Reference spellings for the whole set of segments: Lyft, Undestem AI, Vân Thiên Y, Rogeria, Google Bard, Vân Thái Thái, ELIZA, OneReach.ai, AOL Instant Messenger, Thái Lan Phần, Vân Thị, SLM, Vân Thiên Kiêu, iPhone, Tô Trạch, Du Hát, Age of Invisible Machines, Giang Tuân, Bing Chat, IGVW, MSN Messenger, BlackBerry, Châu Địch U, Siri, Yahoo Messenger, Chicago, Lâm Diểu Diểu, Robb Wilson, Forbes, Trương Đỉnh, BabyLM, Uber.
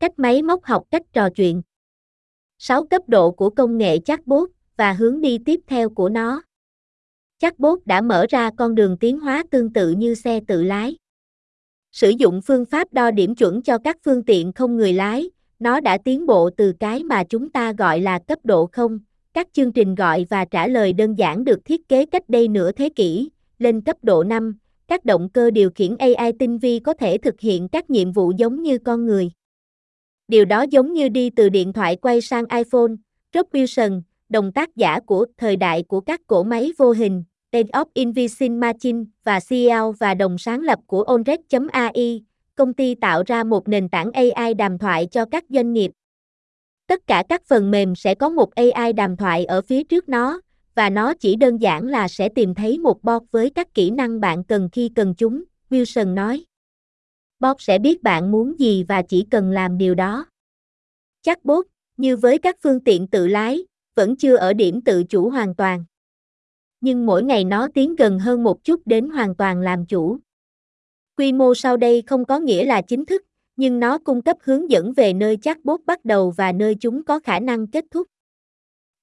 cách máy móc học cách trò chuyện. 6 cấp độ của công nghệ chatbot và hướng đi tiếp theo của nó. Chatbot đã mở ra con đường tiến hóa tương tự như xe tự lái. Sử dụng phương pháp đo điểm chuẩn cho các phương tiện không người lái, nó đã tiến bộ từ cái mà chúng ta gọi là cấp độ 0, các chương trình gọi và trả lời đơn giản được thiết kế cách đây nửa thế kỷ, lên cấp độ 5, các động cơ điều khiển AI tinh vi có thể thực hiện các nhiệm vụ giống như con người. Điều đó giống như đi từ điện thoại quay sang iPhone. Robb Wilson, đồng tác giả của Thời đại của các cỗ máy vô hình, Age of Invisible Machines và CEO và đồng sáng lập của OneReach.ai, công ty tạo ra một nền tảng AI đàm thoại cho các doanh nghiệp. Tất cả các phần mềm sẽ có một AI đàm thoại ở phía trước nó, và nó chỉ đơn giản là sẽ tìm thấy một bot với các kỹ năng bạn cần khi cần chúng, Wilson nói. Bot sẽ biết bạn muốn gì và chỉ cần làm điều đó. Chatbot, như với các phương tiện tự lái, vẫn chưa ở điểm tự chủ hoàn toàn. Nhưng mỗi ngày nó tiến gần hơn một chút đến hoàn toàn làm chủ. Quy mô sau đây không có nghĩa là chính thức, nhưng nó cung cấp hướng dẫn về nơi chatbot bắt đầu và nơi chúng có khả năng kết thúc.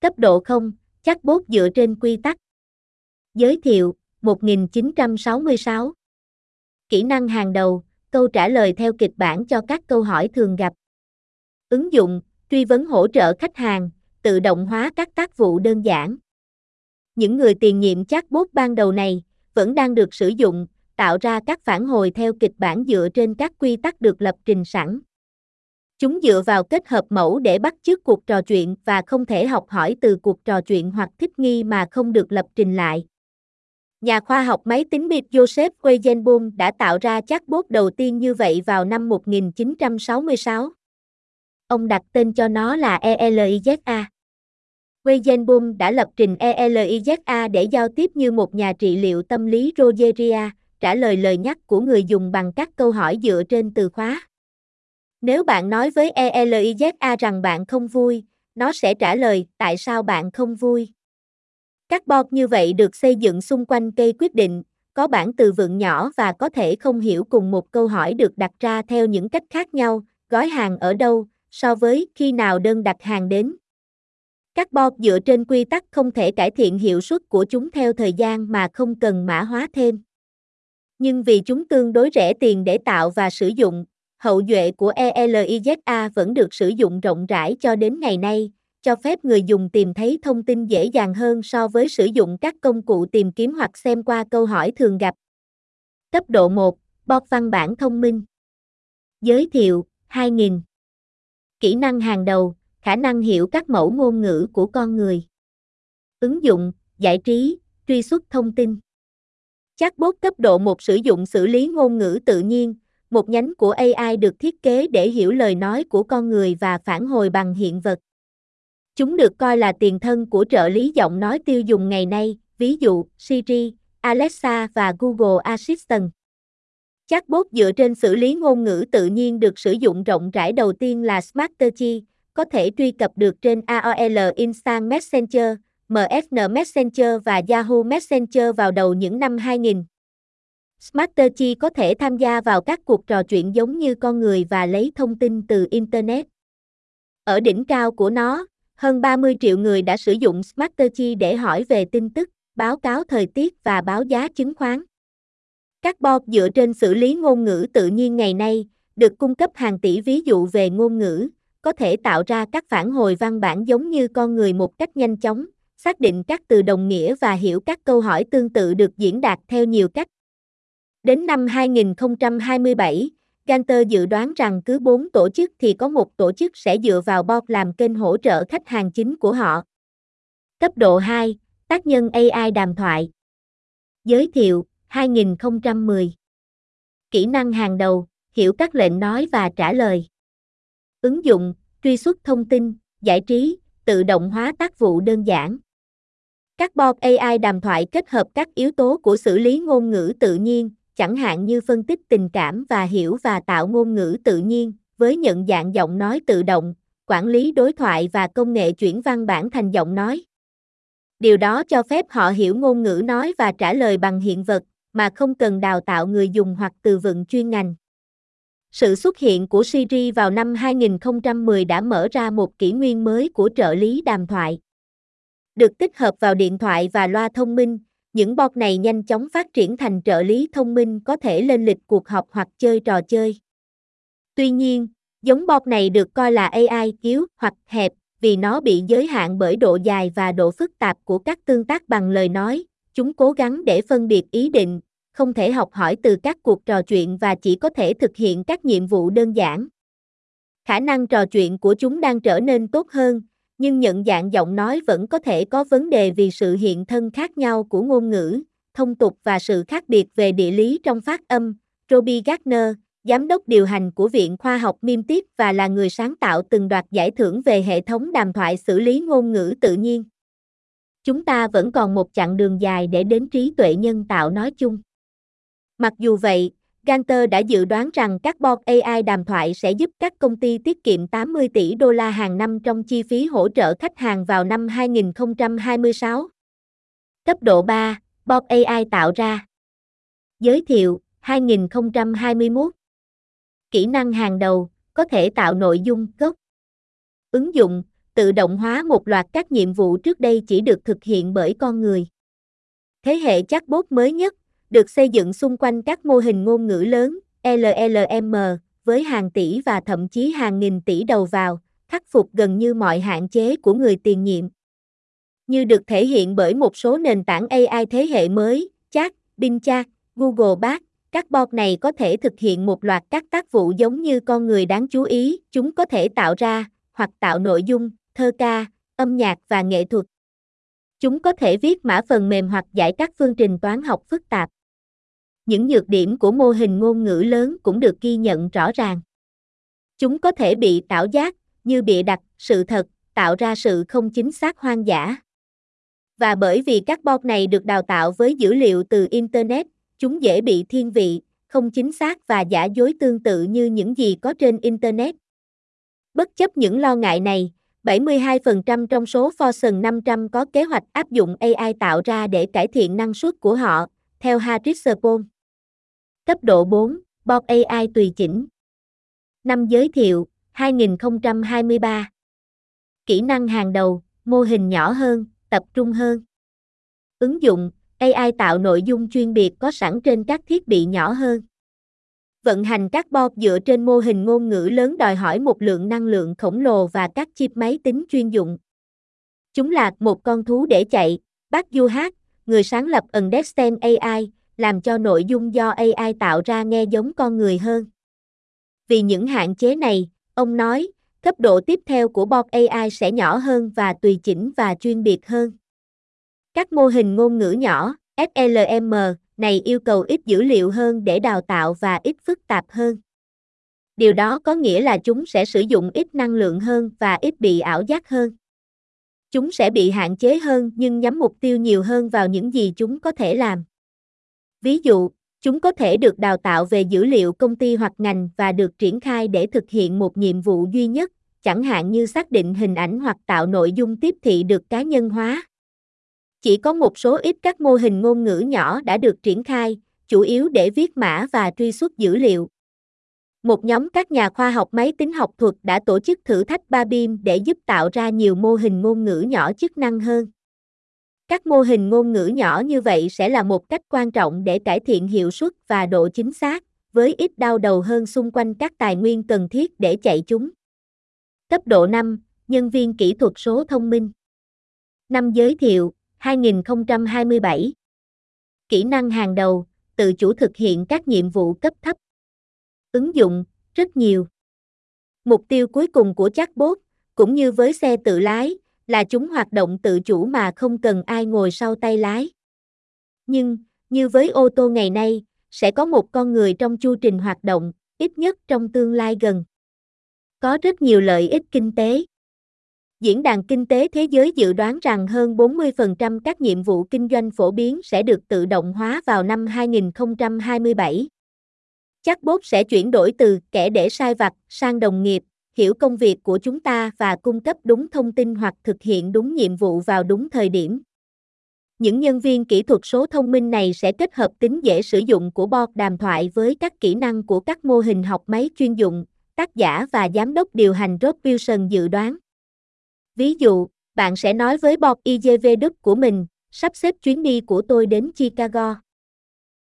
Cấp độ 0, chatbot dựa trên quy tắc. Giới thiệu, 1966. Kỹ năng hàng đầu, câu trả lời theo kịch bản cho các câu hỏi thường gặp. Ứng dụng, truy vấn hỗ trợ khách hàng, tự động hóa các tác vụ đơn giản. Những người tiền nhiệm chatbot ban đầu này vẫn đang được sử dụng, tạo ra các phản hồi theo kịch bản dựa trên các quy tắc được lập trình sẵn. Chúng dựa vào kết hợp mẫu để bắt chước cuộc trò chuyện và không thể học hỏi từ cuộc trò chuyện hoặc thích nghi mà không được lập trình lại. Nhà khoa học máy tính Mỹ Joseph Weizenbaum đã tạo ra chatbot đầu tiên như vậy vào năm 1966. Ông đặt tên cho nó là ELIZA. Weizenbaum đã lập trình ELIZA để giao tiếp như một nhà trị liệu tâm lý Rogeria, trả lời lời nhắc của người dùng bằng các câu hỏi dựa trên từ khóa. Nếu bạn nói với ELIZA rằng bạn không vui, nó sẽ trả lời tại sao bạn không vui. Các bot như vậy được xây dựng xung quanh cây quyết định, có bảng từ vựng nhỏ và có thể không hiểu cùng một câu hỏi được đặt ra theo những cách khác nhau, gói hàng ở đâu, so với khi nào đơn đặt hàng đến. Các bot dựa trên quy tắc không thể cải thiện hiệu suất của chúng theo thời gian mà không cần mã hóa thêm. Nhưng vì chúng tương đối rẻ tiền để tạo và sử dụng, hậu duệ của ELIZA vẫn được sử dụng rộng rãi cho đến ngày nay, cho phép người dùng tìm thấy thông tin dễ dàng hơn so với sử dụng các công cụ tìm kiếm hoặc xem qua câu hỏi thường gặp. Cấp độ 1, bot văn bản thông minh. Giới thiệu, 2000. Kỹ năng hàng đầu, khả năng hiểu các mẫu ngôn ngữ của con người. Ứng dụng, giải trí, truy xuất thông tin. Chatbot cấp độ 1 sử dụng xử lý ngôn ngữ tự nhiên, một nhánh của AI được thiết kế để hiểu lời nói của con người và phản hồi bằng hiện vật. Chúng được coi là tiền thân của trợ lý giọng nói tiêu dùng ngày nay, ví dụ Siri, Alexa và Google Assistant. Chatbot dựa trên xử lý ngôn ngữ tự nhiên được sử dụng rộng rãi đầu tiên là SmarterChild, có thể truy cập được trên AOL Instant Messenger, MSN Messenger và Yahoo Messenger vào đầu những năm 2000. SmarterChild có thể tham gia vào các cuộc trò chuyện giống như con người và lấy thông tin từ Internet. Ở đỉnh cao của nó, hơn 30 triệu người đã sử dụng SmarterChild để hỏi về tin tức, báo cáo thời tiết và báo giá chứng khoán. Các bot dựa trên xử lý ngôn ngữ tự nhiên ngày nay được cung cấp hàng tỷ ví dụ về ngôn ngữ, có thể tạo ra các phản hồi văn bản giống như con người một cách nhanh chóng, xác định các từ đồng nghĩa và hiểu các câu hỏi tương tự được diễn đạt theo nhiều cách. Đến năm 2027, Gartner dự đoán rằng cứ 4 tổ chức thì có một tổ chức sẽ dựa vào bot làm kênh hỗ trợ khách hàng chính của họ. Cấp độ 2, tác nhân AI đàm thoại. Giới thiệu, 2010. Kỹ năng hàng đầu, hiểu các lệnh nói và trả lời. Ứng dụng, truy xuất thông tin, giải trí, tự động hóa tác vụ đơn giản. Các bot AI đàm thoại kết hợp các yếu tố của xử lý ngôn ngữ tự nhiên, chẳng hạn như phân tích tình cảm và hiểu và tạo ngôn ngữ tự nhiên, với nhận dạng giọng nói tự động, quản lý đối thoại và công nghệ chuyển văn bản thành giọng nói. Điều đó cho phép họ hiểu ngôn ngữ nói và trả lời bằng hiện vật, mà không cần đào tạo người dùng hoặc từ vựng chuyên ngành. Sự xuất hiện của Siri vào năm 2010 đã mở ra một kỷ nguyên mới của trợ lý đàm thoại. Được tích hợp vào điện thoại và loa thông minh, những bot này nhanh chóng phát triển thành trợ lý thông minh có thể lên lịch cuộc họp hoặc chơi trò chơi. Tuy nhiên, giống bot này được coi là AI yếu hoặc hẹp vì nó bị giới hạn bởi độ dài và độ phức tạp của các tương tác bằng lời nói. Chúng cố gắng để phân biệt ý định, không thể học hỏi từ các cuộc trò chuyện và chỉ có thể thực hiện các nhiệm vụ đơn giản. Khả năng trò chuyện của chúng đang trở nên tốt hơn, nhưng nhận dạng giọng nói vẫn có thể có vấn đề vì sự hiện thân khác nhau của ngôn ngữ, thông tục và sự khác biệt về địa lý trong phát âm. Toby Gartner, giám đốc điều hành của Viện Khoa học Miêm Tiếp và là người sáng tạo từng đoạt giải thưởng về hệ thống đàm thoại xử lý ngôn ngữ tự nhiên. Chúng ta vẫn còn một chặng đường dài để đến trí tuệ nhân tạo nói chung. Mặc dù vậy, Gartner đã dự đoán rằng các bot AI đàm thoại sẽ giúp các công ty tiết kiệm 80 tỷ đô la hàng năm trong chi phí hỗ trợ khách hàng vào năm 2026. Cấp độ 3, bot AI tạo ra. Giới thiệu, 2021. Kỹ năng hàng đầu, có thể tạo nội dung gốc. Ứng dụng, tự động hóa một loạt các nhiệm vụ trước đây chỉ được thực hiện bởi con người. Thế hệ chatbot mới nhất, được xây dựng xung quanh các mô hình ngôn ngữ lớn, LLM, với hàng tỷ và thậm chí hàng nghìn tỷ đầu vào, khắc phục gần như mọi hạn chế của người tiền nhiệm. Như được thể hiện bởi một số nền tảng AI thế hệ mới, chat, Bing Chat, Google Bard, các bot này có thể thực hiện một loạt các tác vụ giống như con người đáng chú ý. Chúng có thể tạo ra, hoặc tạo nội dung, thơ ca, âm nhạc và nghệ thuật. Chúng có thể viết mã phần mềm hoặc giải các phương trình toán học phức tạp. Những nhược điểm của mô hình ngôn ngữ lớn cũng được ghi nhận rõ ràng. Chúng có thể bị ảo giác, như bịa đặt, sự thật, tạo ra sự không chính xác hoang dã. Và bởi vì các bot này được đào tạo với dữ liệu từ Internet, chúng dễ bị thiên vị, không chính xác và giả dối tương tự như những gì có trên Internet. Bất chấp những lo ngại này, 72% trong số Fortune 500 có kế hoạch áp dụng AI tạo ra để cải thiện năng suất của họ, theo Harris Poll. Cấp độ 4, bot AI tùy chỉnh. Năm giới thiệu, 2023. Kỹ năng hàng đầu, mô hình nhỏ hơn, tập trung hơn. Ứng dụng, AI tạo nội dung chuyên biệt có sẵn trên các thiết bị nhỏ hơn. Vận hành các bot dựa trên mô hình ngôn ngữ lớn đòi hỏi một lượng năng lượng khổng lồ và các chip máy tính chuyên dụng. Chúng là một con thú để chạy, bác Du Hát, người sáng lập Undestem AI, làm cho nội dung do AI tạo ra nghe giống con người hơn. Vì những hạn chế này, ông nói, cấp độ tiếp theo của bot AI sẽ nhỏ hơn và tùy chỉnh và chuyên biệt hơn. Các mô hình ngôn ngữ nhỏ, SLM, này yêu cầu ít dữ liệu hơn để đào tạo và ít phức tạp hơn. Điều đó có nghĩa là chúng sẽ sử dụng ít năng lượng hơn và ít bị ảo giác hơn. Chúng sẽ bị hạn chế hơn nhưng nhắm mục tiêu nhiều hơn vào những gì chúng có thể làm. Ví dụ, chúng có thể được đào tạo về dữ liệu công ty hoặc ngành và được triển khai để thực hiện một nhiệm vụ duy nhất, chẳng hạn như xác định hình ảnh hoặc tạo nội dung tiếp thị được cá nhân hóa. Chỉ có một số ít các mô hình ngôn ngữ nhỏ đã được triển khai, chủ yếu để viết mã và truy xuất dữ liệu. Một nhóm các nhà khoa học máy tính học thuật đã tổ chức thử thách BabyLM để giúp tạo ra nhiều mô hình ngôn ngữ nhỏ chức năng hơn. Các mô hình ngôn ngữ nhỏ như vậy sẽ là một cách quan trọng để cải thiện hiệu suất và độ chính xác, với ít đau đầu hơn xung quanh các tài nguyên cần thiết để chạy chúng. Cấp độ 5, nhân viên kỹ thuật số thông minh. Năm giới thiệu, 2027. Kỹ năng hàng đầu, tự chủ thực hiện các nhiệm vụ cấp thấp. Ứng dụng, rất nhiều. Mục tiêu cuối cùng của chatbot, cũng như với xe tự lái, là chúng hoạt động tự chủ mà không cần ai ngồi sau tay lái. Nhưng, như với ô tô ngày nay, sẽ có một con người trong chu trình hoạt động, ít nhất trong tương lai gần. Có rất nhiều lợi ích kinh tế. Diễn đàn Kinh tế Thế giới dự đoán rằng hơn 40% các nhiệm vụ kinh doanh phổ biến sẽ được tự động hóa vào năm 2027. Chatbot sẽ chuyển đổi từ kẻ để sai vặt sang đồng nghiệp, hiểu công việc của chúng ta và cung cấp đúng thông tin hoặc thực hiện đúng nhiệm vụ vào đúng thời điểm. Những nhân viên kỹ thuật số thông minh này sẽ kết hợp tính dễ sử dụng của bot đàm thoại với các kỹ năng của các mô hình học máy chuyên dụng, tác giả và giám đốc điều hành Robb Wilson dự đoán. Ví dụ, bạn sẽ nói với bot IGVW của mình, sắp xếp chuyến đi của tôi đến Chicago.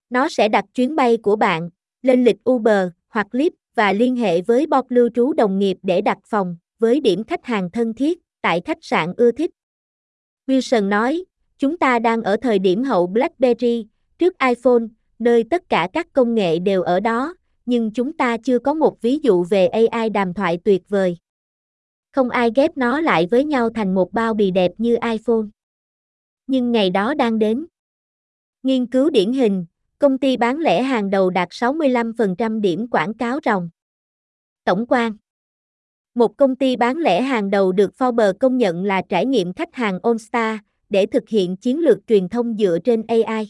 Nó sẽ đặt chuyến bay của bạn, lên lịch Uber hoặc Lyft và liên hệ với bot lưu trú đồng nghiệp để đặt phòng với điểm khách hàng thân thiết tại khách sạn ưa thích. Wilson nói, chúng ta đang ở thời điểm hậu BlackBerry, trước iPhone, nơi tất cả các công nghệ đều ở đó, nhưng chúng ta chưa có một ví dụ về AI đàm thoại tuyệt vời. Không ai ghép nó lại với nhau thành một bao bì đẹp như iPhone. Nhưng ngày đó đang đến. Nghiên cứu điển hình, công ty bán lẻ hàng đầu đạt 65% điểm quảng cáo ròng. Tổng quan. Một công ty bán lẻ hàng đầu được Forbes công nhận là trải nghiệm khách hàng OnStar để thực hiện chiến lược truyền thông dựa trên AI.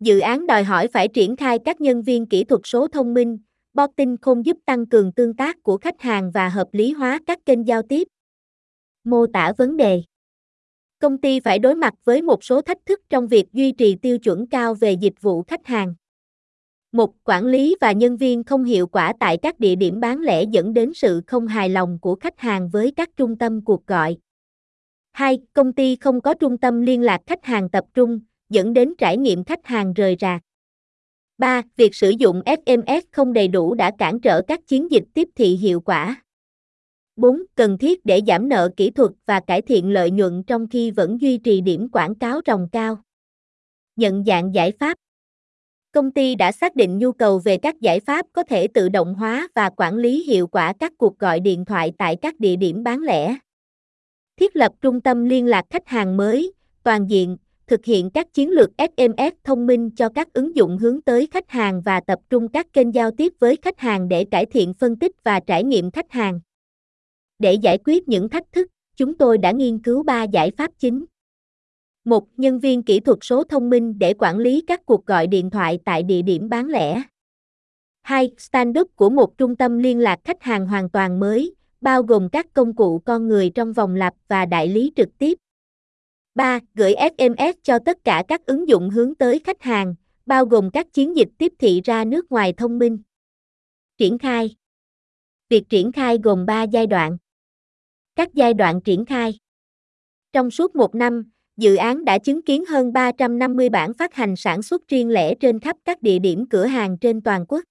Dự án đòi hỏi phải triển khai các nhân viên kỹ thuật số thông minh, botting không giúp tăng cường tương tác của khách hàng và hợp lý hóa các kênh giao tiếp. Mô tả vấn đề. Công ty phải đối mặt với một số thách thức trong việc duy trì tiêu chuẩn cao về dịch vụ khách hàng. 1. Quản lý và nhân viên không hiệu quả tại các địa điểm bán lẻ dẫn đến sự không hài lòng của khách hàng với các trung tâm cuộc gọi. 2. Công ty không có trung tâm liên lạc khách hàng tập trung, dẫn đến trải nghiệm khách hàng rời rạc. 3. Việc sử dụng SMS không đầy đủ đã cản trở các chiến dịch tiếp thị hiệu quả. 4. Cần thiết để giảm nợ kỹ thuật và cải thiện lợi nhuận trong khi vẫn duy trì điểm quảng cáo ròng cao. Nhận dạng giải pháp. Công ty đã xác định nhu cầu về các giải pháp có thể tự động hóa và quản lý hiệu quả các cuộc gọi điện thoại tại các địa điểm bán lẻ. Thiết lập trung tâm liên lạc khách hàng mới, toàn diện, thực hiện các chiến lược SMS thông minh cho các ứng dụng hướng tới khách hàng và tập trung các kênh giao tiếp với khách hàng để cải thiện phân tích và trải nghiệm khách hàng. Để giải quyết những thách thức, chúng tôi đã nghiên cứu 3 giải pháp chính. 1. Nhân viên kỹ thuật số thông minh để quản lý các cuộc gọi điện thoại tại địa điểm bán lẻ. 2. Stand-up của một trung tâm liên lạc khách hàng hoàn toàn mới, bao gồm các công cụ con người trong vòng lặp và đại lý trực tiếp. 3. Gửi SMS cho tất cả các ứng dụng hướng tới khách hàng, bao gồm các chiến dịch tiếp thị ra nước ngoài thông minh. Triển khai. Việc triển khai gồm 3 giai đoạn. Các giai đoạn triển khai. Trong suốt một năm, dự án đã chứng kiến hơn 350 bản phát hành sản xuất riêng lẻ trên khắp các địa điểm cửa hàng trên toàn quốc.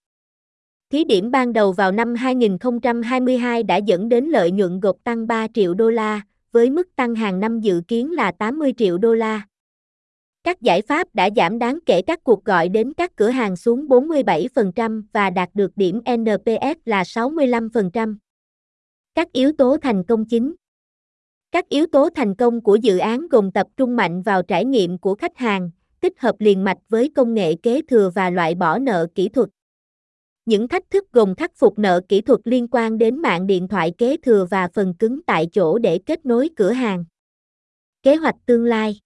Thí điểm ban đầu vào năm 2022 đã dẫn đến lợi nhuận gộp tăng 3 triệu đô la, với mức tăng hàng năm dự kiến là 80 triệu đô la. Các giải pháp đã giảm đáng kể các cuộc gọi đến các cửa hàng xuống 47% và đạt được điểm NPS là 65%. Các yếu tố thành công chính. Các yếu tố thành công của dự án gồm tập trung mạnh vào trải nghiệm của khách hàng, tích hợp liền mạch với công nghệ kế thừa và loại bỏ nợ kỹ thuật. Những thách thức gồm khắc phục nợ kỹ thuật liên quan đến mạng điện thoại kế thừa và phần cứng tại chỗ để kết nối cửa hàng. Kế hoạch tương lai.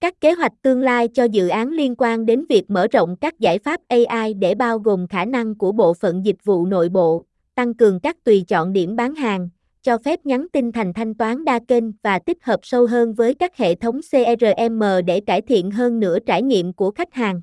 Các kế hoạch tương lai cho dự án liên quan đến việc mở rộng các giải pháp AI để bao gồm khả năng của bộ phận dịch vụ nội bộ, tăng cường các tùy chọn điểm bán hàng, cho phép nhắn tin thành thanh toán đa kênh và tích hợp sâu hơn với các hệ thống CRM để cải thiện hơn nữa trải nghiệm của khách hàng.